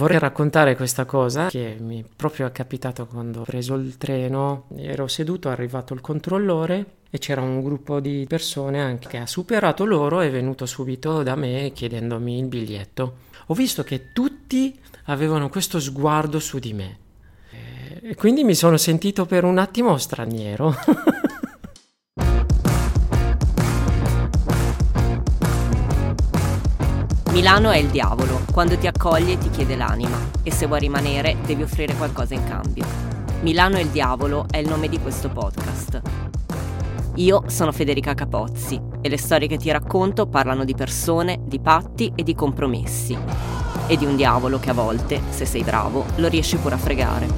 Vorrei raccontare questa cosa che mi proprio è capitato quando ho preso il treno. Ero seduto, è arrivato il controllore e c'era un gruppo di persone anche che ha superato loro e è venuto subito da me chiedendomi il biglietto. Ho visto che tutti avevano questo sguardo su di me e quindi mi sono sentito per un attimo straniero. Milano è il diavolo, quando ti accoglie ti chiede l'anima e se vuoi rimanere devi offrire qualcosa in cambio. Milano è il diavolo è il nome di questo podcast. Io sono Federica Capozzi e le storie che ti racconto parlano di persone, di patti e di compromessi e di un diavolo che a volte, se sei bravo, lo riesci pure a fregare.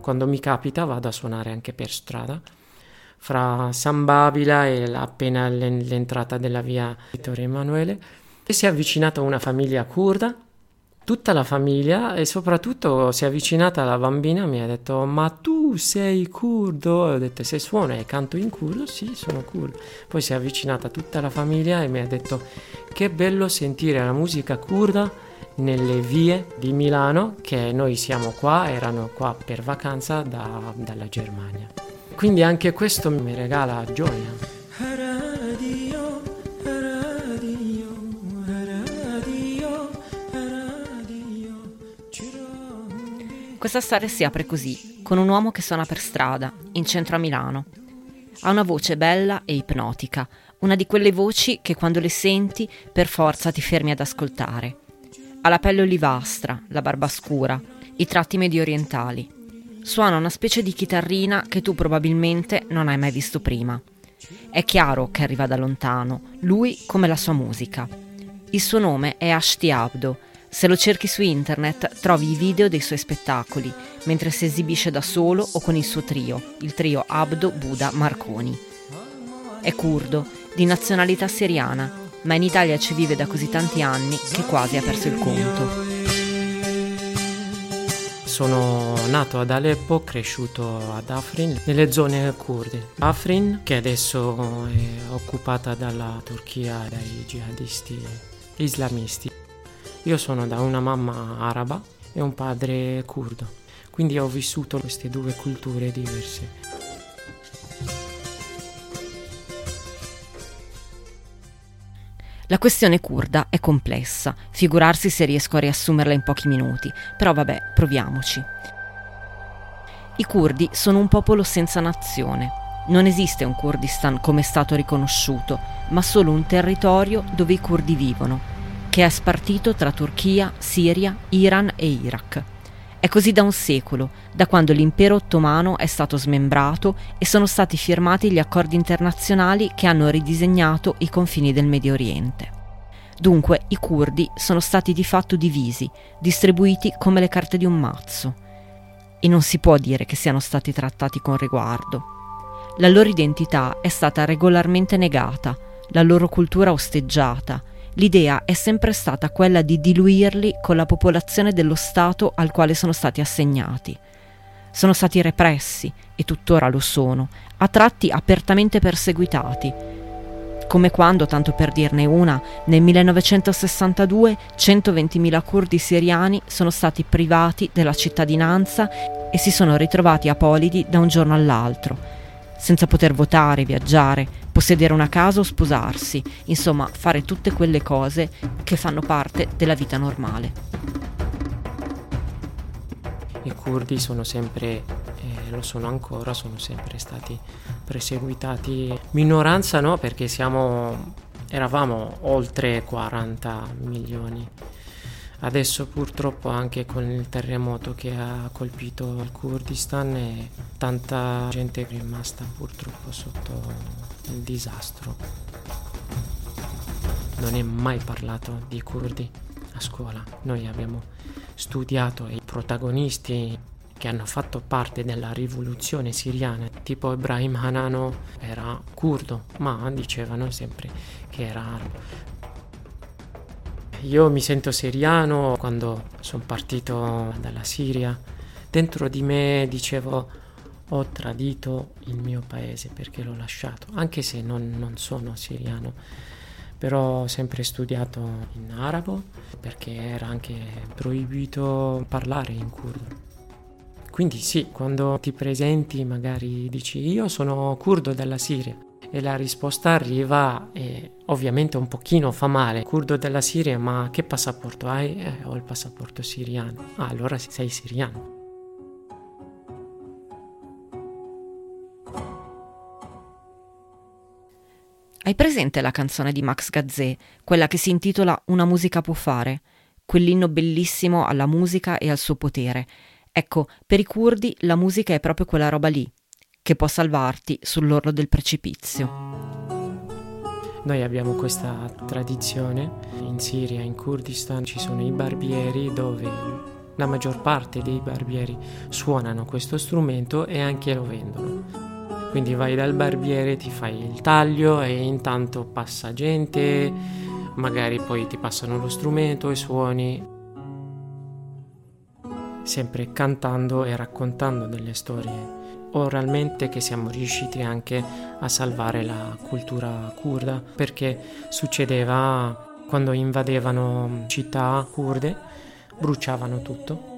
Quando mi capita vado a suonare anche per strada. Fra San Babila e appena l'entrata della via Vittorio Emanuele, e si è avvicinata una famiglia curda, tutta la famiglia, e soprattutto si è avvicinata la bambina, mi ha detto: ma tu sei curdo? E ho detto: se suono e canto in curdo, sì, sono curdo. Poi si è avvicinata tutta la famiglia e mi ha detto: che bello sentire la musica curda nelle vie di Milano, che noi siamo qua, erano qua per vacanza dalla Germania. Quindi anche questo mi regala gioia. Questa storia si apre così, con un uomo che suona per strada, in centro a Milano. Ha una voce bella e ipnotica, una di quelle voci che quando le senti per forza ti fermi ad ascoltare. Ha la pelle olivastra, la barba scura, i tratti medio orientali. Suona una specie di chitarrina che tu probabilmente non hai mai visto prima. È chiaro che arriva da lontano, lui come la sua musica. Il suo nome è Ashti Abdo. Se lo cerchi su internet trovi i video dei suoi spettacoli, mentre si esibisce da solo o con il suo trio, il trio Abdo Buda Marconi. È curdo, di nazionalità siriana, ma in Italia ci vive da così tanti anni che quasi ha perso il conto. Sono nato ad Aleppo, cresciuto ad Afrin, nelle zone kurde. Afrin, che adesso è occupata dalla Turchia, dai jihadisti islamisti. Io sono da una mamma araba e un padre curdo, quindi ho vissuto queste due culture diverse. La questione curda è complessa, figurarsi se riesco a riassumerla in pochi minuti, però vabbè, proviamoci. I curdi sono un popolo senza nazione. Non esiste un Kurdistan come stato riconosciuto, ma solo un territorio dove i curdi vivono, che è spartito tra Turchia, Siria, Iran e Iraq. È così da un secolo, da quando l'impero ottomano è stato smembrato e sono stati firmati gli accordi internazionali che hanno ridisegnato i confini del Medio Oriente. Dunque, i curdi sono stati di fatto divisi, distribuiti come le carte di un mazzo. E non si può dire che siano stati trattati con riguardo. La loro identità è stata regolarmente negata, la loro cultura osteggiata. L'idea è sempre stata quella di diluirli con la popolazione dello Stato al quale sono stati assegnati. Sono stati repressi, e tuttora lo sono, a tratti apertamente perseguitati. Come quando, tanto per dirne una, nel 1962 120.000 curdi siriani sono stati privati della cittadinanza e si sono ritrovati apolidi da un giorno all'altro, senza poter votare, viaggiare, possedere una casa o sposarsi, insomma fare tutte quelle cose che fanno parte della vita normale. I curdi sono sempre, lo sono ancora, sono sempre stati perseguitati. Minoranza no, perché eravamo oltre 40 milioni. Adesso purtroppo anche con il terremoto che ha colpito il Kurdistan tanta gente è rimasta purtroppo sotto il disastro. Non è mai parlato di curdi a scuola. Noi abbiamo studiato i protagonisti che hanno fatto parte della rivoluzione siriana, tipo Ibrahim Hanano era curdo, ma dicevano sempre che era arabo. Io mi sento siriano quando sono partito dalla Siria. Dentro di me dicevo: ho tradito il mio paese perché l'ho lasciato, anche se non sono siriano, però ho sempre studiato in arabo perché era anche proibito parlare in curdo. Quindi sì, quando ti presenti magari dici io sono curdo della Siria e la risposta arriva e ovviamente un pochino fa male. Curdo della Siria, ma che passaporto hai? Ho il passaporto siriano. Ah, allora sei siriano. Hai presente la canzone di Max Gazzè, quella che si intitola Una musica può fare? Quell'inno bellissimo alla musica e al suo potere. Ecco, per i curdi la musica è proprio quella roba lì, che può salvarti sull'orlo del precipizio. Noi abbiamo questa tradizione, in Siria, in Kurdistan ci sono i barbieri dove la maggior parte dei barbieri suonano questo strumento e anche lo vendono. Quindi vai dal barbiere, ti fai il taglio e intanto passa gente, magari poi ti passano lo strumento e suoni. Sempre cantando e raccontando delle storie oralmente che siamo riusciti anche a salvare la cultura curda, perché succedeva quando invadevano città curde, bruciavano tutto.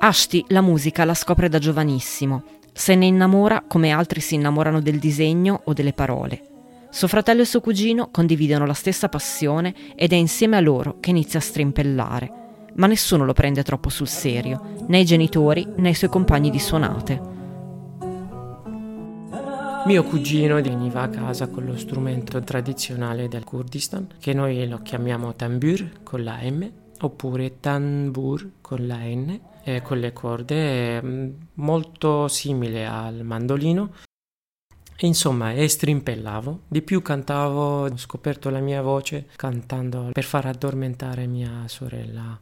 Ashti la musica la scopre da giovanissimo, se ne innamora come altri si innamorano del disegno o delle parole. Suo fratello e suo cugino condividono la stessa passione ed è insieme a loro che inizia a strimpellare, ma nessuno lo prende troppo sul serio, né i genitori né i suoi compagni di suonate. Mio cugino veniva a casa con lo strumento tradizionale del Kurdistan, che noi lo chiamiamo tanbur con la M, oppure tanbur con la N, con le corde, molto simile al mandolino. Insomma, e strimpellavo, di più cantavo, ho scoperto la mia voce cantando per far addormentare mia sorella.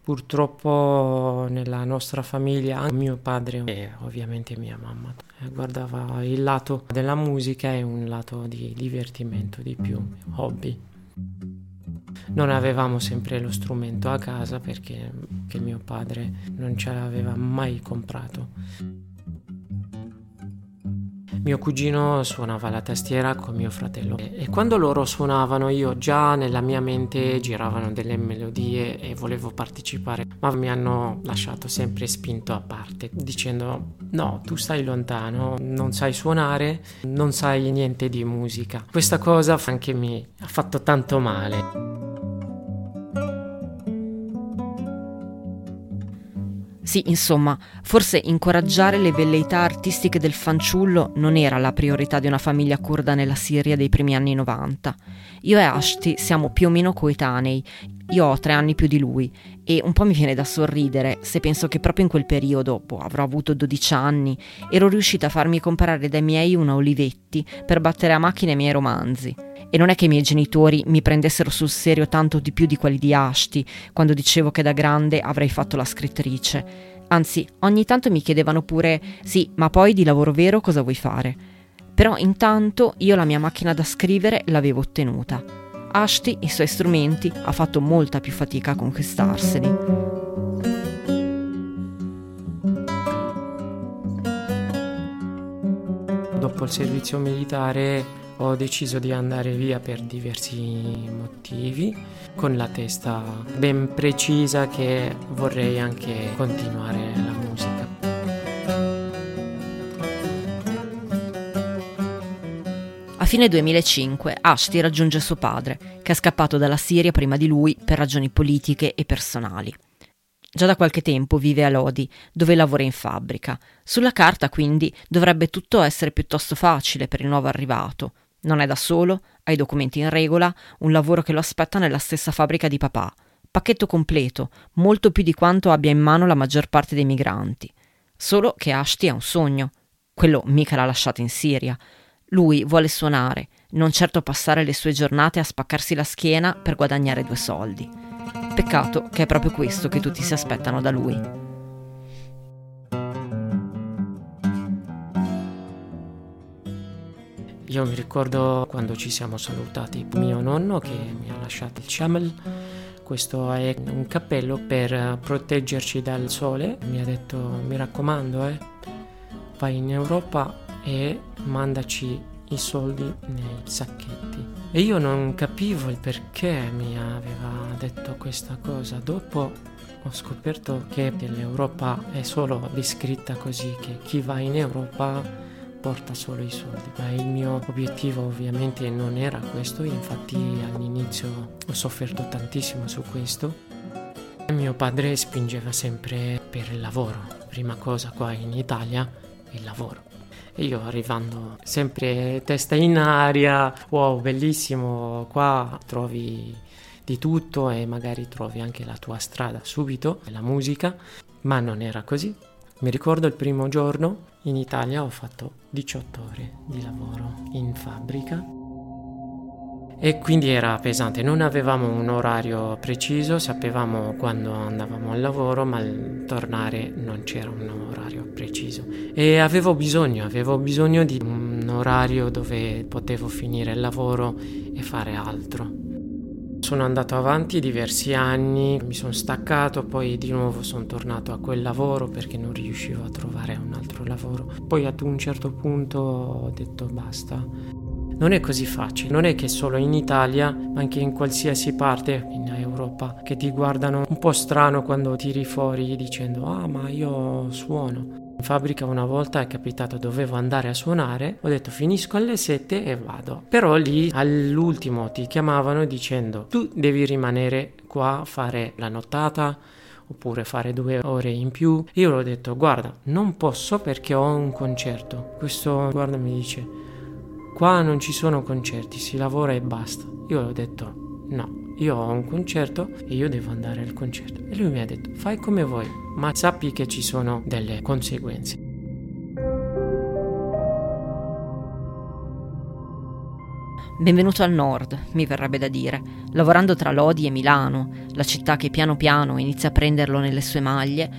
Purtroppo nella nostra famiglia mio padre e ovviamente mia mamma guardava il lato della musica e un lato di divertimento, di più hobby. Non avevamo sempre lo strumento a casa perché mio padre non ce l'aveva mai comprato. Mio cugino suonava la tastiera con mio fratello e quando loro suonavano io già nella mia mente giravano delle melodie e volevo partecipare, ma mi hanno lasciato sempre spinto a parte dicendo no, tu stai lontano, non sai suonare, non sai niente di musica. Questa cosa anche mi ha fatto tanto male. Sì, insomma, forse incoraggiare le velleità artistiche del fanciullo non era la priorità di una famiglia curda nella Siria dei primi anni 90. Io e Ashti siamo più o meno coetanei, io ho 3 anni più di lui e un po' mi viene da sorridere se penso che proprio in quel periodo, avrò avuto 12 anni, ero riuscita a farmi comprare dai miei una Olivetti per battere a macchina i miei romanzi. E non è che i miei genitori mi prendessero sul serio tanto di più di quelli di Ashti quando dicevo che da grande avrei fatto la scrittrice. Anzi, ogni tanto mi chiedevano pure «Sì, ma poi di lavoro vero cosa vuoi fare?» Però intanto io la mia macchina da scrivere l'avevo ottenuta. Ashti, i suoi strumenti, ha fatto molta più fatica a conquistarseli. Dopo il servizio militare ho deciso di andare via per diversi motivi, con la testa ben precisa che vorrei anche continuare la musica. A fine 2005 Ashti raggiunge suo padre, che è scappato dalla Siria prima di lui per ragioni politiche e personali. Già da qualche tempo vive a Lodi, dove lavora in fabbrica. Sulla carta, quindi, dovrebbe tutto essere piuttosto facile per il nuovo arrivato. Non è da solo, ha i documenti in regola, un lavoro che lo aspetta nella stessa fabbrica di papà. Pacchetto completo, molto più di quanto abbia in mano la maggior parte dei migranti. Solo che Ashti ha un sogno. Quello mica l'ha lasciato in Siria. Lui vuole suonare, non certo passare le sue giornate a spaccarsi la schiena per guadagnare 2 soldi. Peccato che è proprio questo che tutti si aspettano da lui. Io mi ricordo quando ci siamo salutati, mio nonno che mi ha lasciato il shamel, questo è un cappello per proteggerci dal sole, mi ha detto mi raccomando, vai in Europa e mandaci i soldi nei sacchetti. E io non capivo il perché mi aveva detto questa cosa. Dopo ho scoperto che l'Europa è solo descritta così, che chi va in Europa porta solo i soldi, ma il mio obiettivo ovviamente non era questo. Infatti all'inizio ho sofferto tantissimo su questo. Mio padre spingeva sempre per il lavoro, prima cosa qua in Italia il lavoro, e io arrivando sempre testa in aria, wow, bellissimo, qua trovi di tutto e magari trovi anche la tua strada subito, la musica, ma non era così. Mi ricordo il primo giorno in Italia ho fatto 18 ore di lavoro in fabbrica. E quindi era pesante, non avevamo un orario preciso, sapevamo quando andavamo al lavoro, ma al tornare non c'era un orario preciso. E avevo bisogno di un orario dove potevo finire il lavoro e fare altro. Sono andato avanti diversi anni, mi sono staccato, poi di nuovo sono tornato a quel lavoro perché non riuscivo a trovare un altro lavoro. Poi ad un certo punto ho detto basta. Non è così facile, non è che solo in Italia, ma anche in qualsiasi parte in Europa che ti guardano un po' strano quando tiri fuori dicendo «Ah, ma io suono». In fabbrica una volta è capitato, dovevo andare a suonare, ho detto «Finisco alle 7 e vado». Però lì all'ultimo ti chiamavano dicendo «Tu devi rimanere qua, fare la nottata». Oppure fare 2 ore in più. Io l'ho detto «Guarda, non posso perché ho un concerto». Questo guarda mi dice «Qua non ci sono concerti, si lavora e basta». Io ho detto «No, io ho un concerto e io devo andare al concerto». E lui mi ha detto «Fai come vuoi, ma sappi che ci sono delle conseguenze». Benvenuto al nord, mi verrebbe da dire, lavorando tra Lodi e Milano, la città che piano piano inizia a prenderlo nelle sue maglie,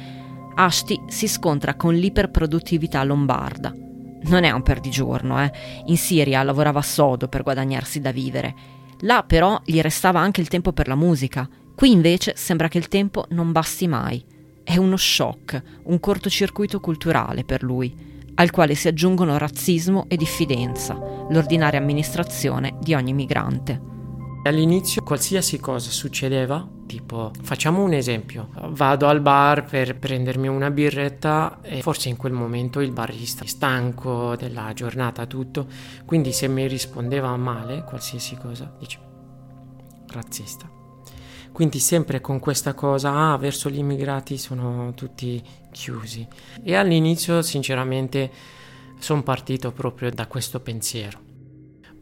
Ashti si scontra con l'iperproduttività lombarda. Non è un perdigiorno, eh. In Siria lavorava sodo per guadagnarsi da vivere. Là però gli restava anche il tempo per la musica. Qui invece sembra che il tempo non basti mai. È uno shock, un cortocircuito culturale per lui, al quale si aggiungono razzismo e diffidenza, l'ordinaria amministrazione di ogni migrante. All'inizio qualsiasi cosa succedeva, tipo facciamo un esempio, vado al bar per prendermi una birretta e forse in quel momento il barista è stanco della giornata, tutto, quindi se mi rispondeva male qualsiasi cosa dice razzista. Quindi sempre con questa cosa, verso gli immigrati sono tutti chiusi. E all'inizio sinceramente sono partito proprio da questo pensiero.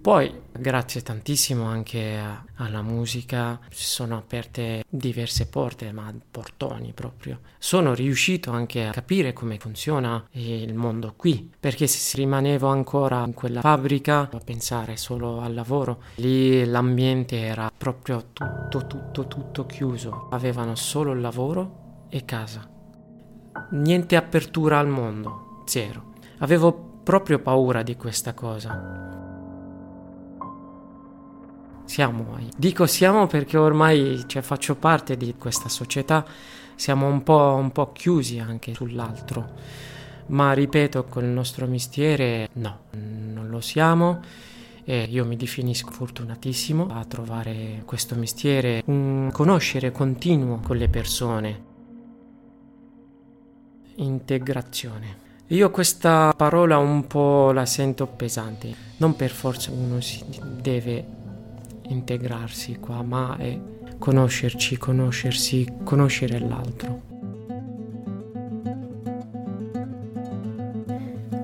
Poi, grazie tantissimo anche alla musica, si sono aperte diverse porte, ma portoni proprio. Sono riuscito anche a capire come funziona il mondo qui, perché se rimanevo ancora in quella fabbrica a pensare solo al lavoro, lì l'ambiente era proprio tutto chiuso. Avevano solo il lavoro e casa. Niente apertura al mondo, zero. Avevo proprio paura di questa cosa. Siamo perché ormai faccio parte di questa società, siamo un po' chiusi anche sull'altro, ma ripeto, col nostro mestiere no, non lo siamo, e io mi definisco fortunatissimo a trovare questo mestiere, un conoscere continuo con le persone. Integrazione. Io questa parola un po' la sento pesante, non per forza uno si deve integrarsi qua, ma è conoscerci, conoscersi, conoscere l'altro.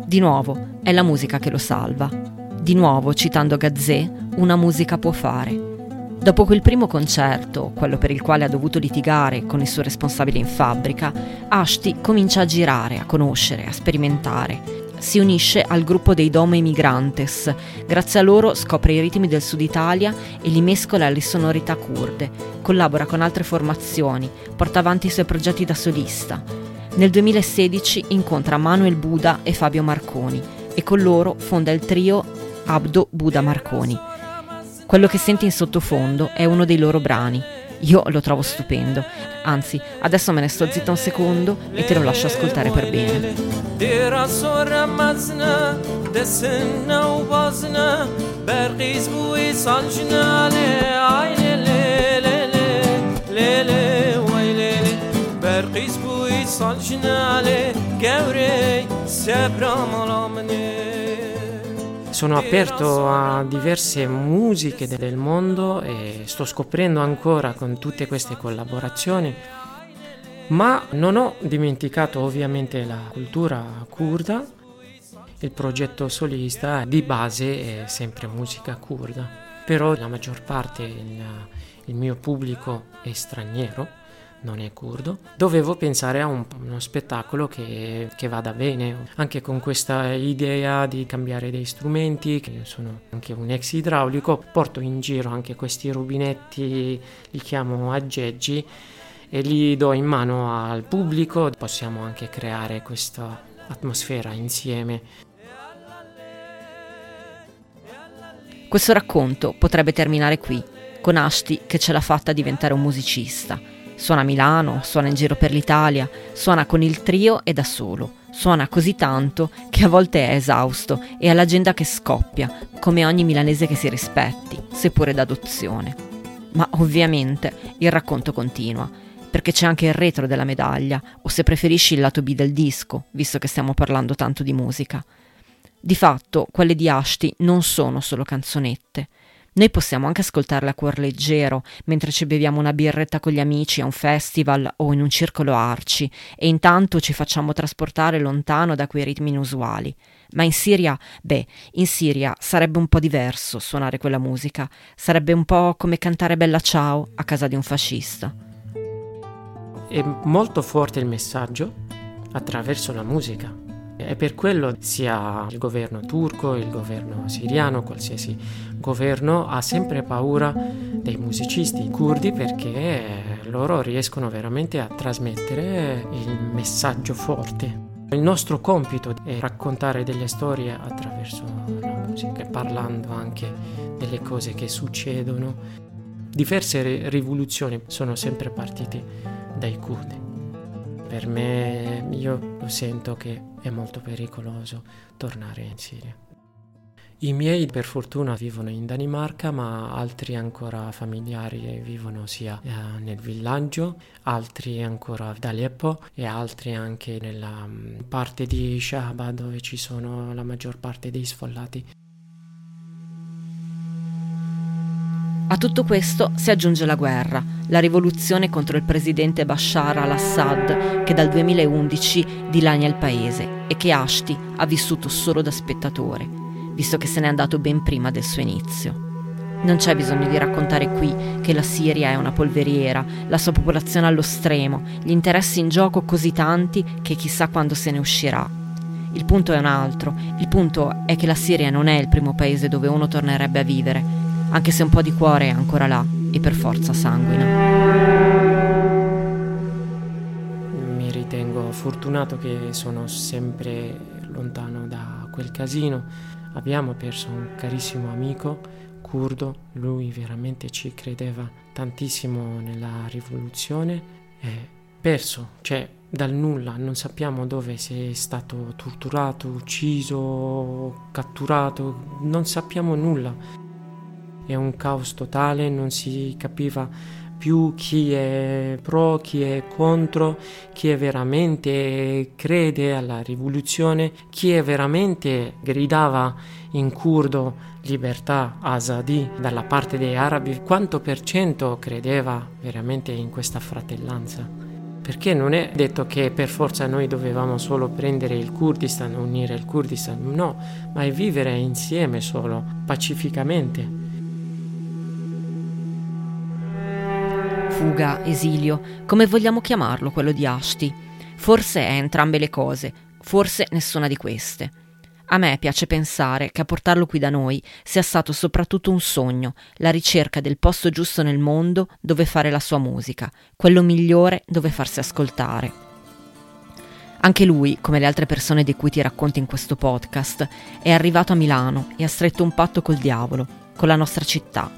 Di nuovo è la musica che lo salva. Di nuovo, citando Gazzè, una musica può fare. Dopo quel primo concerto, quello per il quale ha dovuto litigare con il suo responsabile in fabbrica, Ashti comincia a girare, a conoscere, a sperimentare. Si unisce al gruppo dei Dome Migrantes, grazie a loro scopre i ritmi del Sud Italia e li mescola alle sonorità curde, collabora con altre formazioni, porta avanti i suoi progetti da solista. Nel 2016 incontra Manuel Buda e Fabio Marconi e con loro fonda il trio Abdo Buda Marconi. Quello che senti in sottofondo è uno dei loro brani, Io lo trovo stupendo. Anzi, adesso me ne sto zitta un secondo e te lo lascio ascoltare per bene. Sono aperto a diverse musiche del mondo e sto scoprendo ancora con tutte queste collaborazioni, ma non ho dimenticato ovviamente la cultura curda. Il progetto solista di base è sempre musica curda, però la maggior parte il mio pubblico è straniero, non è curdo. Dovevo pensare a uno spettacolo che vada bene, anche con questa idea di cambiare dei strumenti, che io sono anche un ex idraulico, porto in giro anche questi rubinetti, li chiamo aggeggi, e li do in mano al pubblico, possiamo anche creare questa atmosfera insieme. Questo racconto potrebbe terminare qui, con Ashti che ce l'ha fatta a diventare un musicista. Suona a Milano, suona in giro per l'Italia, suona con il trio e da solo. Suona così tanto che a volte è esausto e ha l'agenda che scoppia, come ogni milanese che si rispetti, seppure d'adozione. Ma ovviamente il racconto continua, perché c'è anche il retro della medaglia, o se preferisci il lato B del disco, visto che stiamo parlando tanto di musica. Di fatto, quelle di Ashti non sono solo canzonette. Noi possiamo anche ascoltarla a cuor leggero, mentre ci beviamo una birretta con gli amici a un festival o in un circolo arci, e intanto ci facciamo trasportare lontano da quei ritmi inusuali. Ma in Siria sarebbe un po' diverso suonare quella musica, sarebbe un po' come cantare Bella Ciao a casa di un fascista. È molto forte il messaggio attraverso la musica. E per quello sia il governo turco, il governo siriano, qualsiasi governo ha sempre paura dei musicisti curdi, perché loro riescono veramente a trasmettere il messaggio forte. Il nostro compito è raccontare delle storie attraverso la musica, parlando anche delle cose che succedono. Diverse rivoluzioni sono sempre partite dai curdi. Per me, io lo sento che è molto pericoloso tornare in Siria. I miei, per fortuna, vivono in Danimarca, ma altri ancora familiari vivono sia nel villaggio, altri ancora ad Aleppo e altri anche nella parte di Shahba, dove ci sono la maggior parte dei sfollati. A tutto questo si aggiunge la guerra, la rivoluzione contro il presidente Bashar al-Assad, che dal 2011 dilania il paese e che Ashti ha vissuto solo da spettatore, visto che se n'è andato ben prima del suo inizio. Non c'è bisogno di raccontare qui che la Siria è una polveriera, la sua popolazione allo stremo, gli interessi in gioco così tanti che chissà quando se ne uscirà. Il punto è un altro, il punto è che la Siria non è il primo paese dove uno tornerebbe a vivere, anche se un po' di cuore è ancora là e per forza sanguina. Mi ritengo fortunato che sono sempre lontano da quel casino. Abbiamo perso un carissimo amico curdo, lui veramente ci credeva tantissimo nella rivoluzione. Dal nulla, non sappiamo dove sia stato torturato, ucciso, catturato, non sappiamo nulla. È un caos totale, non si capiva più chi è pro, chi è contro, chi è veramente crede alla rivoluzione, chi è veramente gridava in curdo libertà, azadi, dalla parte degli arabi. Quanto per cento credeva veramente in questa fratellanza? Perché non è detto che per forza noi dovevamo solo prendere il Kurdistan, unire il Kurdistan, no, ma è vivere insieme solo, pacificamente. Fuga, esilio, come vogliamo chiamarlo quello di Ashti? Forse è entrambe le cose, forse nessuna di queste. A me piace pensare che a portarlo qui da noi sia stato soprattutto un sogno, la ricerca del posto giusto nel mondo dove fare la sua musica, quello migliore dove farsi ascoltare. Anche lui, come le altre persone di cui ti racconto in questo podcast, è arrivato a Milano e ha stretto un patto col diavolo, con la nostra città.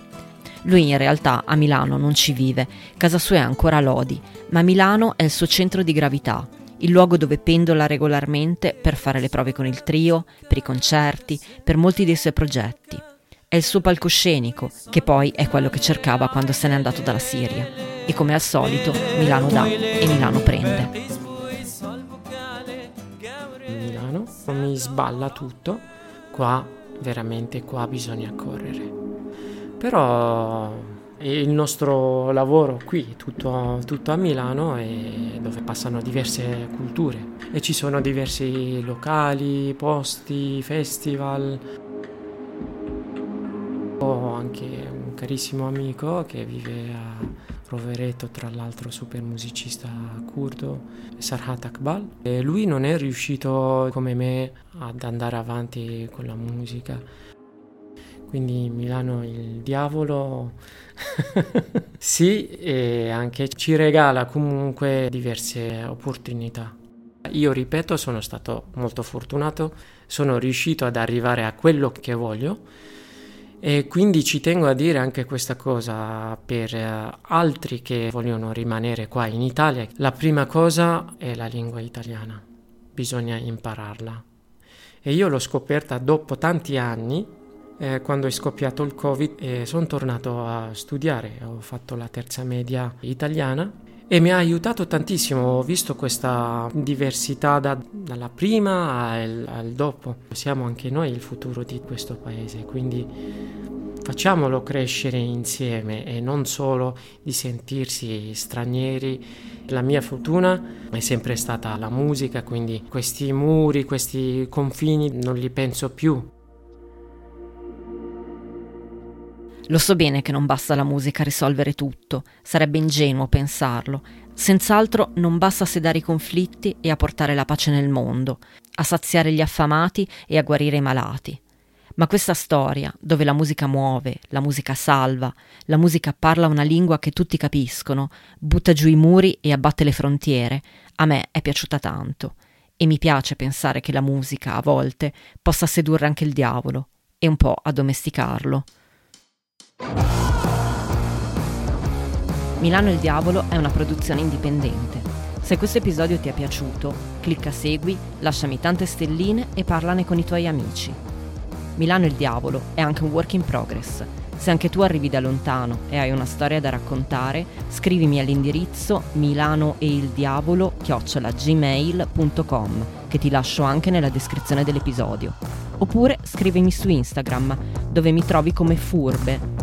Lui in realtà a Milano non ci vive, casa sua è ancora a Lodi, ma Milano è il suo centro di gravità, il luogo dove pendola regolarmente per fare le prove con il trio, per i concerti, per molti dei suoi progetti. È il suo palcoscenico, che poi è quello che cercava quando se n'è andato dalla Siria. E come al solito, Milano dà e Milano prende. Milano mi sballa tutto, qua veramente qua bisogna correre. Però il nostro lavoro qui, tutto a Milano, è dove passano diverse culture e ci sono diversi locali, posti, festival. Ho anche un carissimo amico che vive a Rovereto, tra l'altro super musicista curdo, Sarhat Akbal, e lui non è riuscito come me ad andare avanti con la musica. Quindi Milano il diavolo sì, e anche ci regala comunque diverse opportunità. Io ripeto, sono stato molto fortunato, sono riuscito ad arrivare a quello che voglio e quindi ci tengo a dire anche questa cosa per altri che vogliono rimanere qua in Italia. La prima cosa è la lingua italiana, bisogna impararla. E io l'ho scoperta dopo tanti anni. Quando è scoppiato il Covid sono tornato a studiare, ho fatto la terza media italiana e mi ha aiutato tantissimo, ho visto questa diversità dalla prima al dopo. Siamo anche noi il futuro di questo paese, quindi facciamolo crescere insieme e non solo di sentirsi stranieri. La mia fortuna è sempre stata la musica, quindi questi muri, questi confini non li penso più. Lo so bene che non basta la musica a risolvere tutto, sarebbe ingenuo pensarlo. Senz'altro non basta sedare i conflitti e a portare la pace nel mondo, a saziare gli affamati e a guarire i malati. Ma questa storia, dove la musica muove, la musica salva, la musica parla una lingua che tutti capiscono, butta giù i muri e abbatte le frontiere, a me è piaciuta tanto. E mi piace pensare che la musica, a volte, possa sedurre anche il diavolo e un po' addomesticarlo. Milano e il diavolo è una produzione indipendente. Se questo episodio ti è piaciuto, clicca segui, lasciami tante stelline e parlane con i tuoi amici. Milano e il diavolo è anche un work in progress. Se anche tu arrivi da lontano e hai una storia da raccontare, scrivimi all'indirizzo milanoeildiavolo@gmail.com, che ti lascio anche nella descrizione dell'episodio. Oppure scrivimi su Instagram, dove mi trovi come Furbe,